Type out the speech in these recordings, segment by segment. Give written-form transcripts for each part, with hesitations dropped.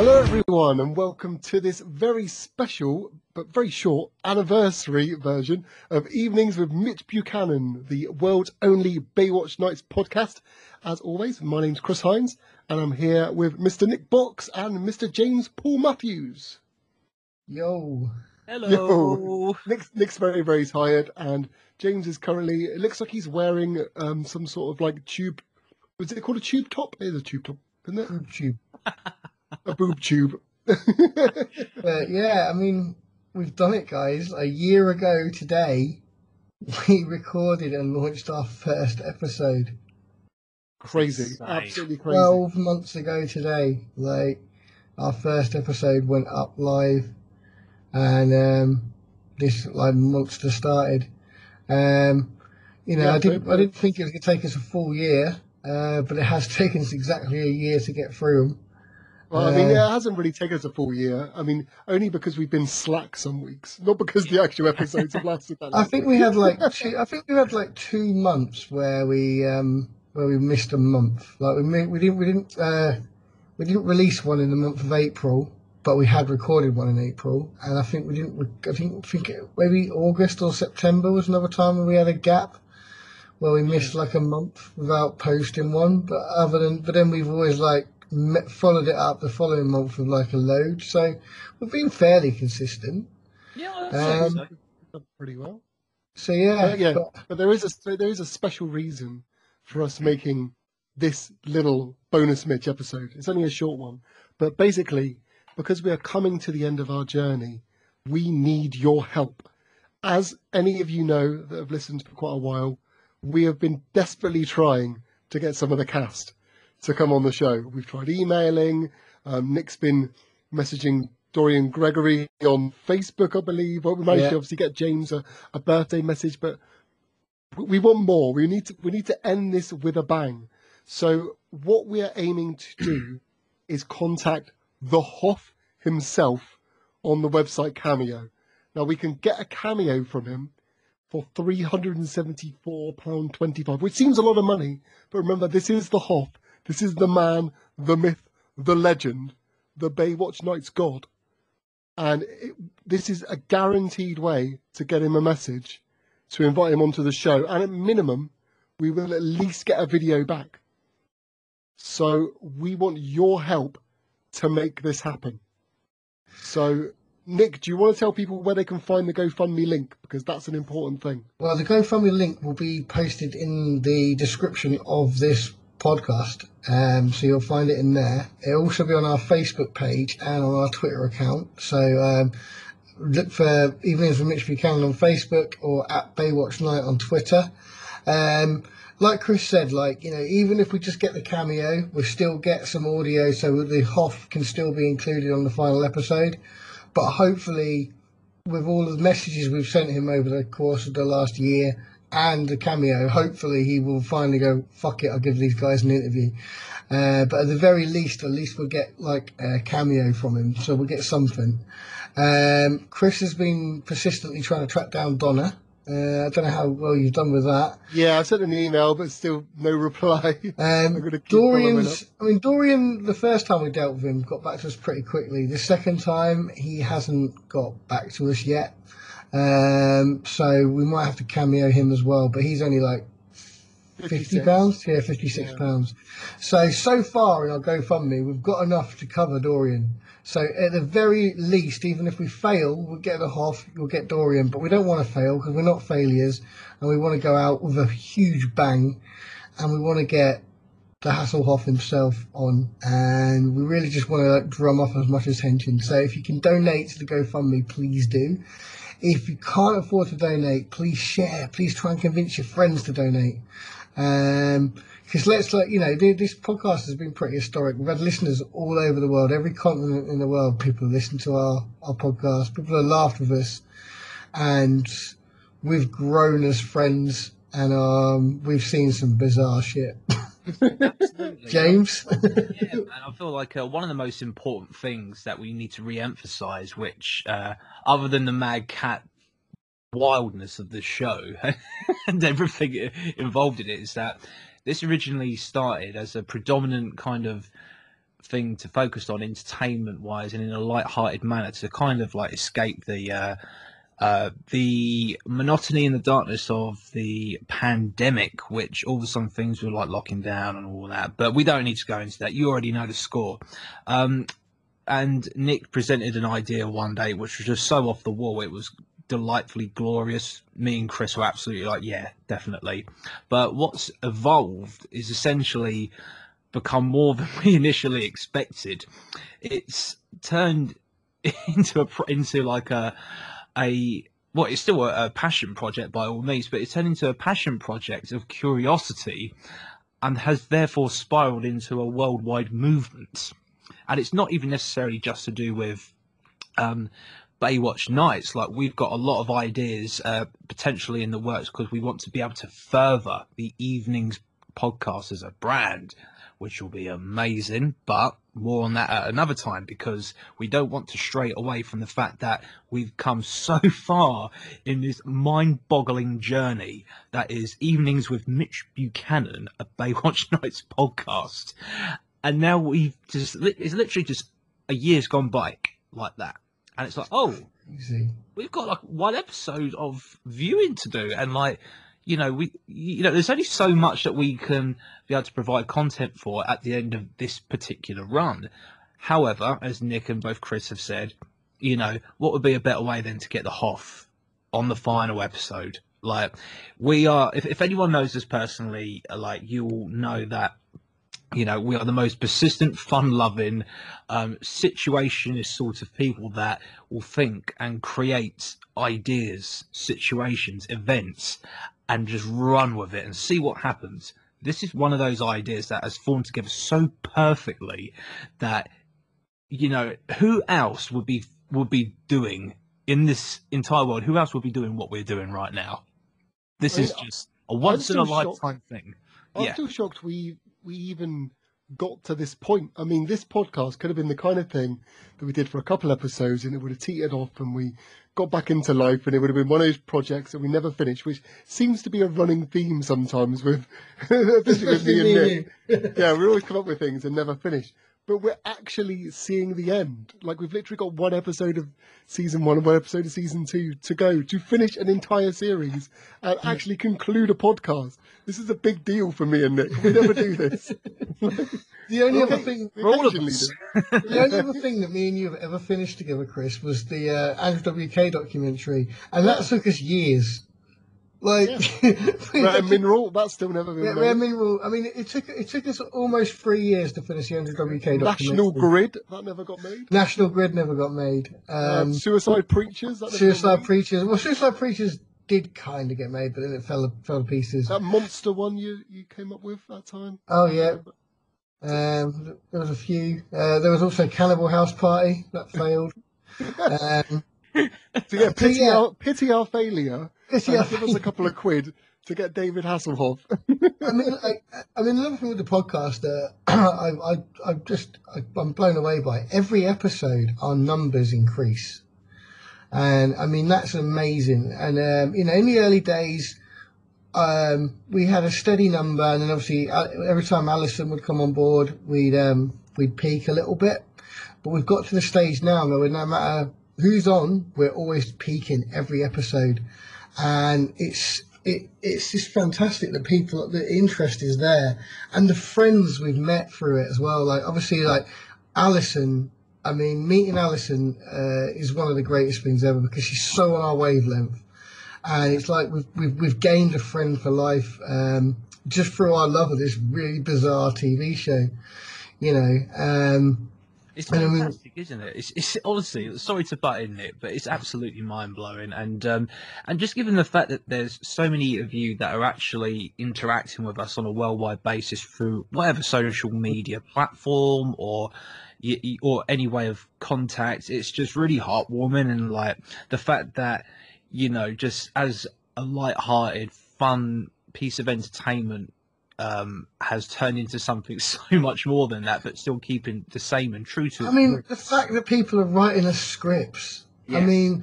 Hello everyone and welcome to this very special but very short anniversary version of Evenings with Mitch Buchanan, the world's only Baywatch Nights podcast. As always, my name's Chris Hines and I'm here with Mr. Nick Box and Mr. James Paul Matthews. Yo. Hello. Yo. Nick's very, very tired and James is currently, it looks like he's wearing some sort of like tube, was it called a tube top? It is a tube top, isn't it? Tube tube. A boob tube. But yeah, I mean, we've done it, guys. A year ago today, we recorded and launched our first episode. Crazy. Absolutely crazy. 12 months ago today, like, our first episode went up live and this, like, monster started. You know, yeah, I didn't think it was going to take us a full year, but it has taken us exactly a year to get through them. Well, I mean, yeah, it hasn't really taken us a full year. I mean, only because we've been slack some weeks, not because the actual episodes have lasted that long. I think we had like two months where we missed a month. Like we didn't release one in the month of April, but we had recorded one in April, and I think we didn't. I think maybe August or September was another time where we had a gap. Well, we missed like a month without posting one, but then we've always like followed it up the following month with like a load, so we've been fairly consistent. Yeah, I'd say so. Pretty well. So yeah, yeah. But there is a special reason for us making this little bonus Mitch episode. It's only a short one, but basically because we are coming to the end of our journey, we need your help. As any of you know that have listened for quite a while, we have been desperately trying to get some of the cast to come on the show. We've tried emailing. Nick's been messaging Dorian Gregory on Facebook, I believe. Well, we managed to obviously get James a birthday message, but we want more. We need to end this with a bang. So what we are aiming to do is contact the Hoff himself on the website Cameo. Now we can get a Cameo from him for £374.25, which seems a lot of money, but remember, this is the Hoff. This is the man, the myth, the legend, the Baywatch Nights god. And this is a guaranteed way to get him a message, to invite him onto the show. And at minimum, we will at least get a video back. So we want your help to make this happen. So Nick, do you want to tell people where they can find the GoFundMe link? Because that's an important thing. Well, the GoFundMe link will be posted in the description of this podcast, so you'll find it in there. It'll also be on our Facebook page and on our Twitter account, so look for Evenings with Mitch Buchanan on Facebook or at Baywatch Night on Twitter. Like Chris said, like, you know, even if we just get the Cameo, we'll still get some audio, so the Hoff can still be included on the final episode. But hopefully, with all of the messages we've sent him over the course of the last year and the Cameo, hopefully he will finally go, fuck it, I'll give these guys an interview. But at the very least, we'll get like a Cameo from him, so we'll get something. Chris has been persistently trying to track down Donna. I don't know how well you've done with that. Yeah, I sent an email, but still no reply. Dorian, the first time we dealt with him, got back to us pretty quickly. The second time, he hasn't got back to us yet. So we might have to Cameo him as well, but he's only like £50, yeah, £56. So far in our GoFundMe, we've got enough to cover Dorian. So at the very least, even if we fail, we'll get the Hoff, we'll get Dorian, but we don't want to fail because we're not failures, and we want to go out with a huge bang, and we want to get the Hasselhoff himself on, and we really just want to like drum up as much attention. So if you can donate to the GoFundMe, please do. If you can't afford to donate, please share. Please try and convince your friends to donate. Because let's, like, you know, this podcast has been pretty historic. We've had listeners all over the world, every continent in the world. People listen to our podcast. People have laughed with us. And we've grown as friends. And we've seen some bizarre shit. Absolutely. James? Yeah, man, I feel like one of the most important things that we need to re-emphasize, which other than the Mad Cat wildness of the show and everything involved in it, is that this originally started as a predominant kind of thing to focus on entertainment wise and in a light-hearted manner to kind of like escape the monotony and the darkness of the pandemic, which all of a sudden things were like locking down and all that. But we don't need to go into that. You already know the score. And Nick presented an idea one day which was just so off the wall. It was delightfully glorious. Me and Chris were absolutely like, yeah, definitely. But what's evolved is essentially become more than we initially expected. It's turned into it's still a passion project by all means, but it's turned into a passion project of curiosity and has therefore spiraled into a worldwide movement. And it's not even necessarily just to do with Baywatch Nights. Like, we've got a lot of ideas potentially in the works because we want to be able to further the Evenings podcast as a brand, which will be amazing, but more on that at another time, because we don't want to stray away from the fact that we've come so far in this mind-boggling journey that is Evenings with Mitch Buchanan, a Baywatch Nights podcast. And now we've just, it's literally just a year's gone by like that. And it's like, oh, we've got like one episode of viewing to do. And like, you know, there's only so much that we can be able to provide content for at the end of this particular run. However, as Nick and both Chris have said, you know, what would be a better way than to get the Hoff on the final episode? Like, we are, if anyone knows us personally, like, you will know that, you know, we are the most persistent, fun-loving, situationist sort of people that will think and create ideas, situations, events, and just run with it and see what happens. This is one of those ideas that has formed together so perfectly that, you know, who else would be doing in this entire world? Who else would be doing what we're doing right now? This is just a once-in-a-lifetime thing. I'm still shocked we even got to this point. I mean, this podcast could have been the kind of thing that we did for a couple episodes and it would have teetered off and we got back into life and it would have been one of those projects that we never finished, which seems to be a running theme sometimes with, especially me and Nick. Yeah, we always come up with things and never finish. But we're actually seeing the end. Like, we've literally got one episode of season 1 and one episode of season 2 to go to finish an entire series and actually conclude a podcast. This is a big deal for me and Nick. We never do this. The only other thing that me and you have ever finished together, Chris, was the AFWK documentary, and that took us years. Like, yeah. Rare Mineral, that's still never been Rare Mineral. I mean, it took us almost 3 years to finish the AFWK documentary. National Grid, that never got made. National Grid never got made. Suicide Preachers, that never got made. Preachers. Well, Suicide Preachers did kind of get made, but then it fell to pieces. That monster one you came up with that time. Oh yeah. There was a few. There was also Cannibal House Party that failed. Pity our failure. Yeah, give us a couple of quid to get David Hasselhoff. I mean, another thing with the podcast, I'm blown away by it. Every episode, our numbers increase, and I mean that's amazing. And you know, in the early days, we had a steady number, and then obviously every time Alison would come on board, we'd peak a little bit. But we've got to the stage now where no matter who's on, we're always peaking every episode. And it's just fantastic that the interest is there, and the friends we've met through it as well. Like, obviously, like Alison. I mean, meeting Alison is one of the greatest things ever because she's so on our wavelength, and it's like we've gained a friend for life just through our love of this really bizarre TV show, you know. It's fantastic, isn't it? It's honestly, sorry to butt in, Nick, but it's absolutely mind blowing. And just given the fact that there's so many of you that are actually interacting with us on a worldwide basis through whatever social media platform or any way of contact, it's just really heartwarming. And like the fact that, you know, just as a light-hearted, fun piece of entertainment, has turned into something so much more than that, but still keeping the same and true to it. I mean, the fact that people are writing us scripts. Yeah. I mean,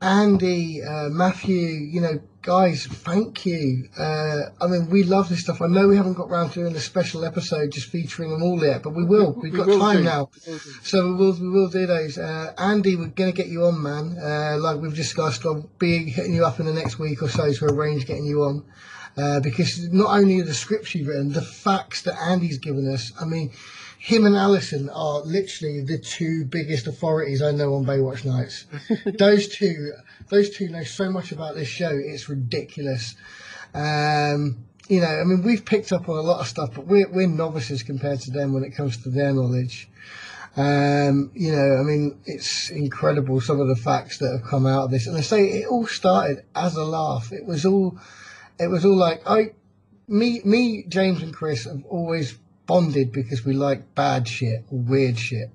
Andy, Matthew, you know, guys, thank you. I mean, we love this stuff. I know we haven't got round to doing a special episode just featuring them all yet, but we will. We've got time now. So we will do those. Andy, we're going to get you on, man. Like we've discussed, I'll be hitting you up in the next week or so to arrange getting you on. Because not only are the scripts you've written, the facts that Andy's given us, I mean, him and Alison are literally the two biggest authorities I know on Baywatch Nights. those two know so much about this show, it's ridiculous. You know, I mean, we've picked up on a lot of stuff, but we're novices compared to them when it comes to their knowledge. You know, I mean, it's incredible some of the facts that have come out of this. And I say it all started as a laugh. It was all like me, James and Chris have always bonded because we like bad shit or weird shit.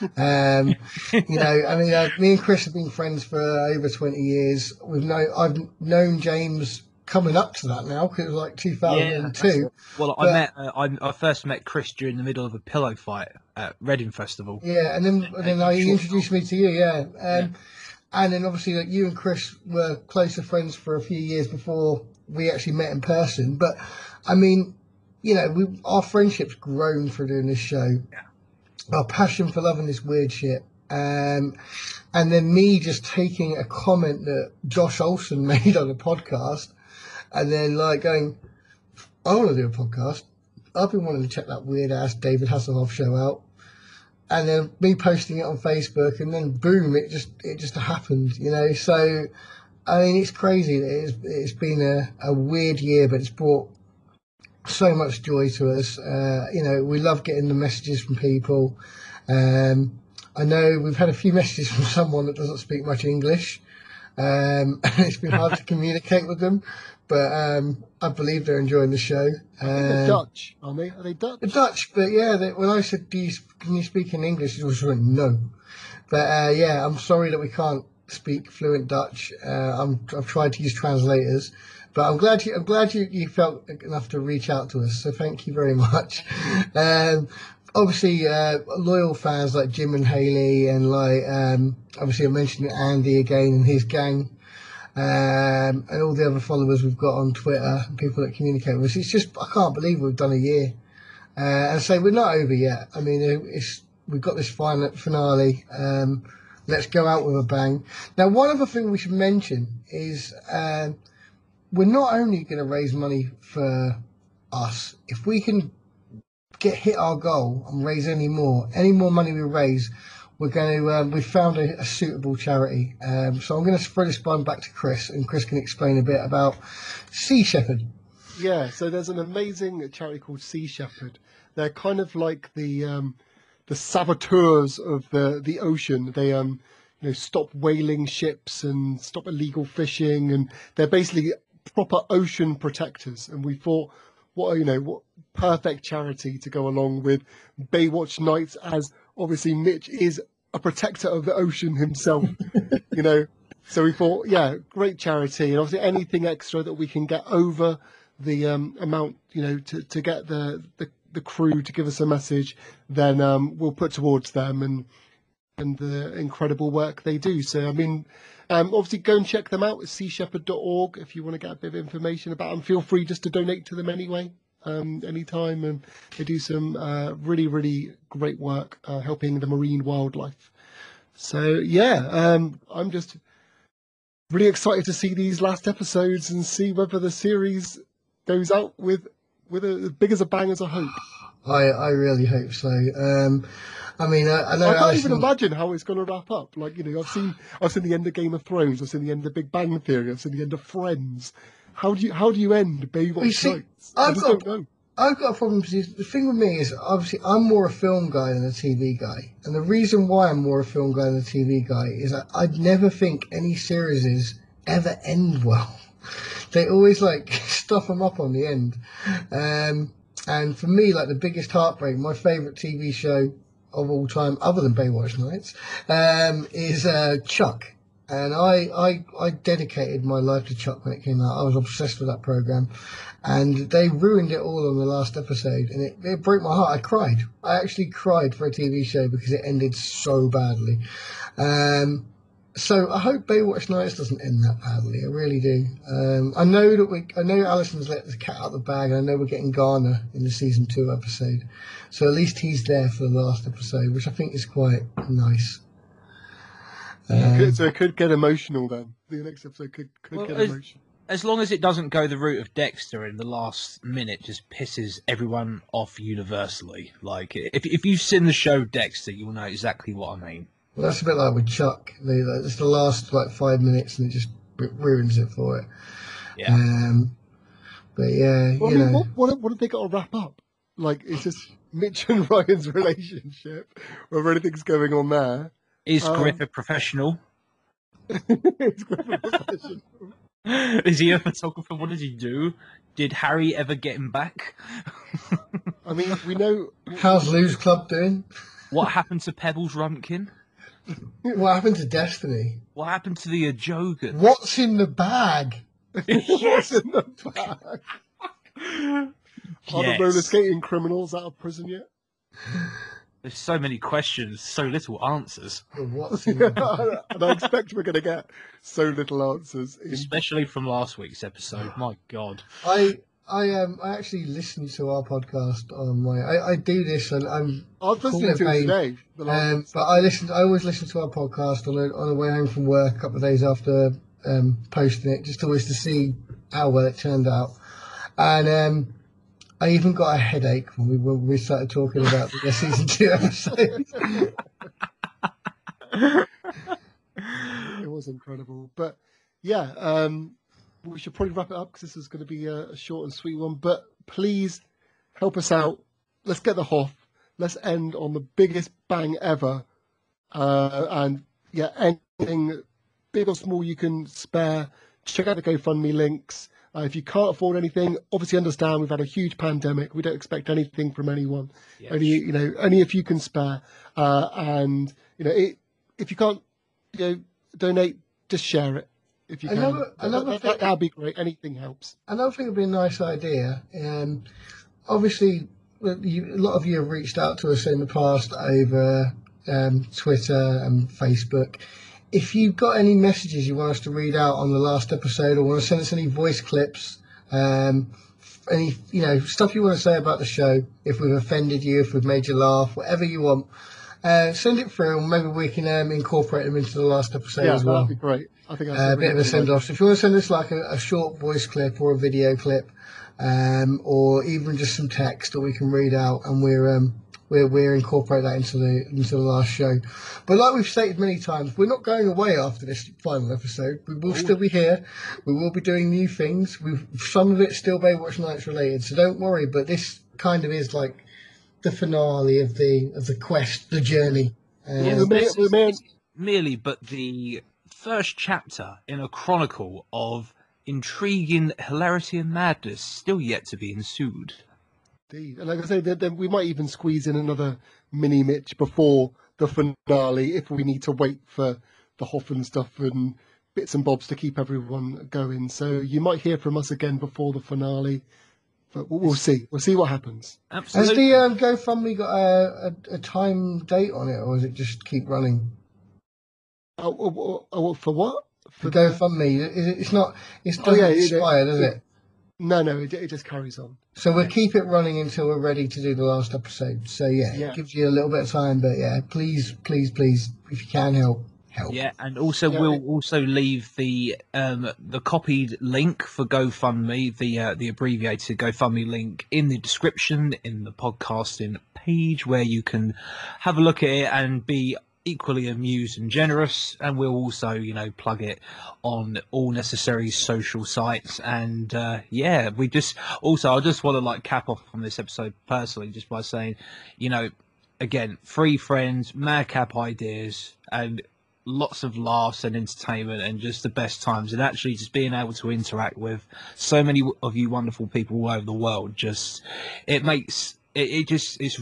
You know, I mean, me and Chris have been friends for over 20 years. I've known James coming up to that now because it was like 2002. Yeah, well, but I first met Chris during the middle of a pillow fight at Reading Festival. Yeah, and then he introduced me to you. Yeah. And then obviously, like, you and Chris were closer friends for a few years before we actually met in person. But I mean, you know, our friendship's grown through doing this show. Yeah. Our passion for loving this weird shit. And then me just taking a comment that Josh Olsen made on a podcast and then like going, I want to do a podcast. I've been wanting to check that weird ass David Hasselhoff show out. And then me posting it on Facebook and then boom, it just happened, you know. So I mean, it's crazy. It's been a weird year, but it's brought so much joy to us. You know, we love getting the messages from people. I know we've had a few messages from someone that doesn't speak much English, and it's been hard to communicate with them, but I believe they're enjoying the show. They're Dutch, aren't they? Are they Dutch? They're Dutch, but yeah, when I said, can you speak in English? They always went, no. But yeah, I'm sorry that we can't speak fluent Dutch. I've tried to use translators. But I'm glad you felt enough to reach out to us. So thank you very much. Obviously, loyal fans like Jim and Haley, and like obviously I mentioned Andy again and his gang, and all the other followers we've got on Twitter, and people that communicate with us. It's just, I can't believe we've done a year, and so we're not over yet. I mean, we've got this finale. Let's go out with a bang. Now, one other thing we should mention is, we're not only going to raise money for us. If we can hit our goal and raise any more money we raise, we're going to. We found a suitable charity. So I'm going to spread this one back to Chris, and Chris can explain a bit about Sea Shepherd. Yeah. So there's an amazing charity called Sea Shepherd. They're kind of like the saboteurs of the ocean. They you know, stop whaling ships and stop illegal fishing, and they're basically proper ocean protectors. And we thought, what perfect charity to go along with Baywatch Nights, as obviously Mitch is a protector of the ocean himself. You know, so we thought, yeah, great charity. And obviously anything extra that we can get over the amount, you know, to get the crew to give us a message, then we'll put towards them and the incredible work they do. So I mean, obviously go and check them out at SeaShepherd.org if you want to get a bit of information about them. Feel free just to donate to them anyway, anytime, and they do some really, really great work helping the marine wildlife. So yeah, I'm just really excited to see these last episodes and see whether the series goes out with as big as a bang as I hope. I really hope so. I mean, I know I can't even imagine how it's going to wrap up. Like, you know, I've seen the end of Game of Thrones. I've seen the end of Big Bang Theory. I've seen the end of Friends. How do you end Baywatch Nights? I've got a problem. The thing with me is, obviously, I'm more a film guy than a TV guy, and the reason why I'm more a film guy than a TV guy is I'd never think any series ever end well. They always like stuff them up on the end. And for me, like, the biggest heartbreak, my favourite TV show of all time, other than Baywatch Nights, is Chuck. And I dedicated my life to Chuck when it came out. I was obsessed with that programme. And they ruined it all on the last episode. And it broke my heart. I cried. I actually cried for a TV show because it ended so badly. So I hope Baywatch Nights doesn't end that badly. I really do. I know Alison's let the cat out of the bag, and I know we're getting Garner in the season 2 episode. So at least he's there for the last episode, which I think is quite nice. So it could get emotional then. The next episode could get emotional. As long as it doesn't go the route of Dexter in the last minute, just pisses everyone off universally. Like, if you've seen the show Dexter, you'll know exactly what I mean. Well, that's a bit like with Chuck. It's the last, 5 minutes, and it ruins it for it. Yeah. But, yeah, well, I mean, what have they got to wrap up? It's just Mitch and Ryan's relationship, whether anything's going on there. Is Griff a professional? Is Griff a professional? Is he a photographer? What does he do? Did Harry ever get him back? I mean, we know... How's Lou's Club doing? What happened to Pebbles Rumpkin? What happened to Destiny? What happened to the Ajogan? What's in the bag? What's in the bag? Are the roller skating criminals out of prison yet? There's so many questions, so little answers. What's in the bag? And I expect we're going to get so little answers. Especially from last week's episode. My God. I actually listened to our podcast on my. I do this, and I've listened to it today. But I always listen to our podcast on the way home from work, a couple of days after posting it, just always to see how well it turned out. And I even got a headache when we started talking about the season 2 episode. It was incredible, but yeah. We should probably wrap it up because this is going to be a short and sweet one. But please help us out. Let's get the Hoff. Let's end on the biggest bang ever. And yeah, anything big or small you can spare. Check out the GoFundMe links. If you can't afford anything, obviously understand we've had a huge pandemic. We don't expect anything from anyone. Yes. Only only if you can spare. And if you can't donate, just share it. If you that'd be great. Anything helps. Another thing would be a nice idea. Obviously, a lot of you have reached out to us in the past over Twitter and Facebook. If you've got any messages you want us to read out on the last episode, or want to send us any voice clips, any stuff you want to say about the show, if we've offended you, if we've made you laugh, whatever you want. Send it through, and maybe we can incorporate them into the last episode as well. Yeah, that'd be great. I think that's a bit of a send-off. So if you want to send us a short voice clip or a video clip, or even just some text that we can read out, and we're incorporate that into the last show. But like we've stated many times, we're not going away after this final episode. We will still be here. We will be doing new things. Some of it's still Baywatch Nights related, so don't worry. But this kind of is like the finale of the quest, the journey. Merely but the first chapter in a chronicle of intriguing hilarity and madness still yet to be ensued. Indeed. And like I say, then we might even squeeze in another mini Mitch before the finale if we need to wait for the Hoff and stuff and bits and bobs to keep everyone going. So you might hear from us again before the finale. But we'll see. We'll see what happens. Absolutely. Has the GoFundMe got a time date on it, or does it just keep running? For what? For GoFundMe? It's not. It's doesn't expire, does it? No, it just carries on. So we'll keep it running until we're ready to do the last episode. So yeah, it gives you a little bit of time. But yeah, please, if you can help. Yeah, and also we'll also leave the copied link for GoFundMe, the abbreviated GoFundMe link, in the description in the podcasting page, where you can have a look at it and be equally amused and generous. And we'll also plug it on all necessary social sites. And we just also I just want to cap off on this episode personally just by saying, again, free friends, madcap ideas, and lots of laughs and entertainment and just the best times, and actually just being able to interact with so many of you wonderful people all over the world. It's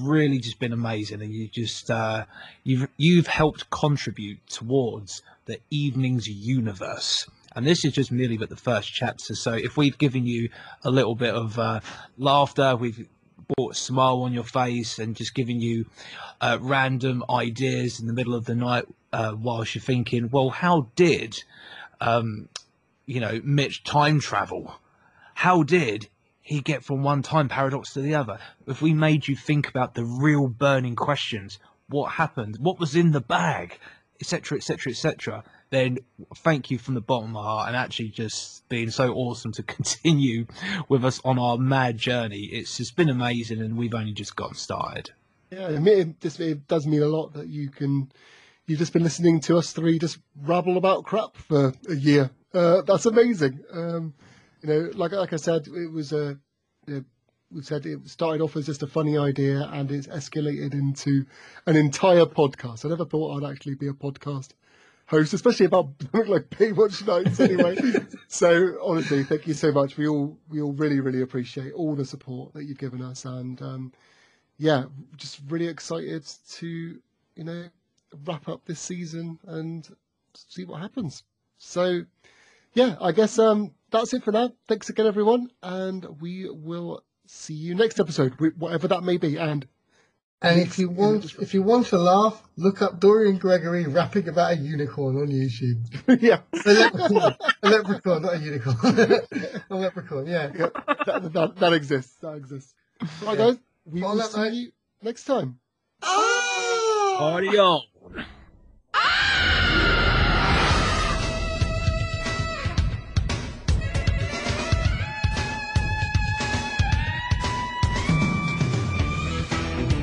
really just been amazing, and you've helped contribute towards the evening's universe. And this is just merely but the first chapter. So if we've given you a little bit of laughter, we've brought a smile on your face and just giving you random ideas in the middle of the night whilst you're thinking, well, how did, you know, Mitch time travel? How did he get from one time paradox to the other? If we made you think about the real burning questions, what happened, what was in the bag, etc., etc., etc., then thank you from the bottom of my heart, and actually just being so awesome to continue with us on our mad journey. It's just been amazing, and we've only just gotten started. Yeah, it does mean a lot that you can, you've just been listening to us three just rabble about crap for a year. That's amazing. You know, like I said, it was a, we said it started off as just a funny idea, and it's escalated into an entire podcast. I never thought I'd actually be a podcast host, especially about like Baywatch Nights anyway. So honestly, thank you so much. We all really, really appreciate all the support that you've given us, and yeah, just really excited to, you know, wrap up this season and see what happens. So yeah, I guess that's it for now. Thanks again, everyone, and we will see you next episode, whatever that may be. And if you want to laugh, look up Dorian Gregory rapping about a unicorn on YouTube. Yeah, a leprechaun, not a unicorn. A leprechaun, yeah. That exists. That exists. Right, guys, we will see you next time. Oh! Party on.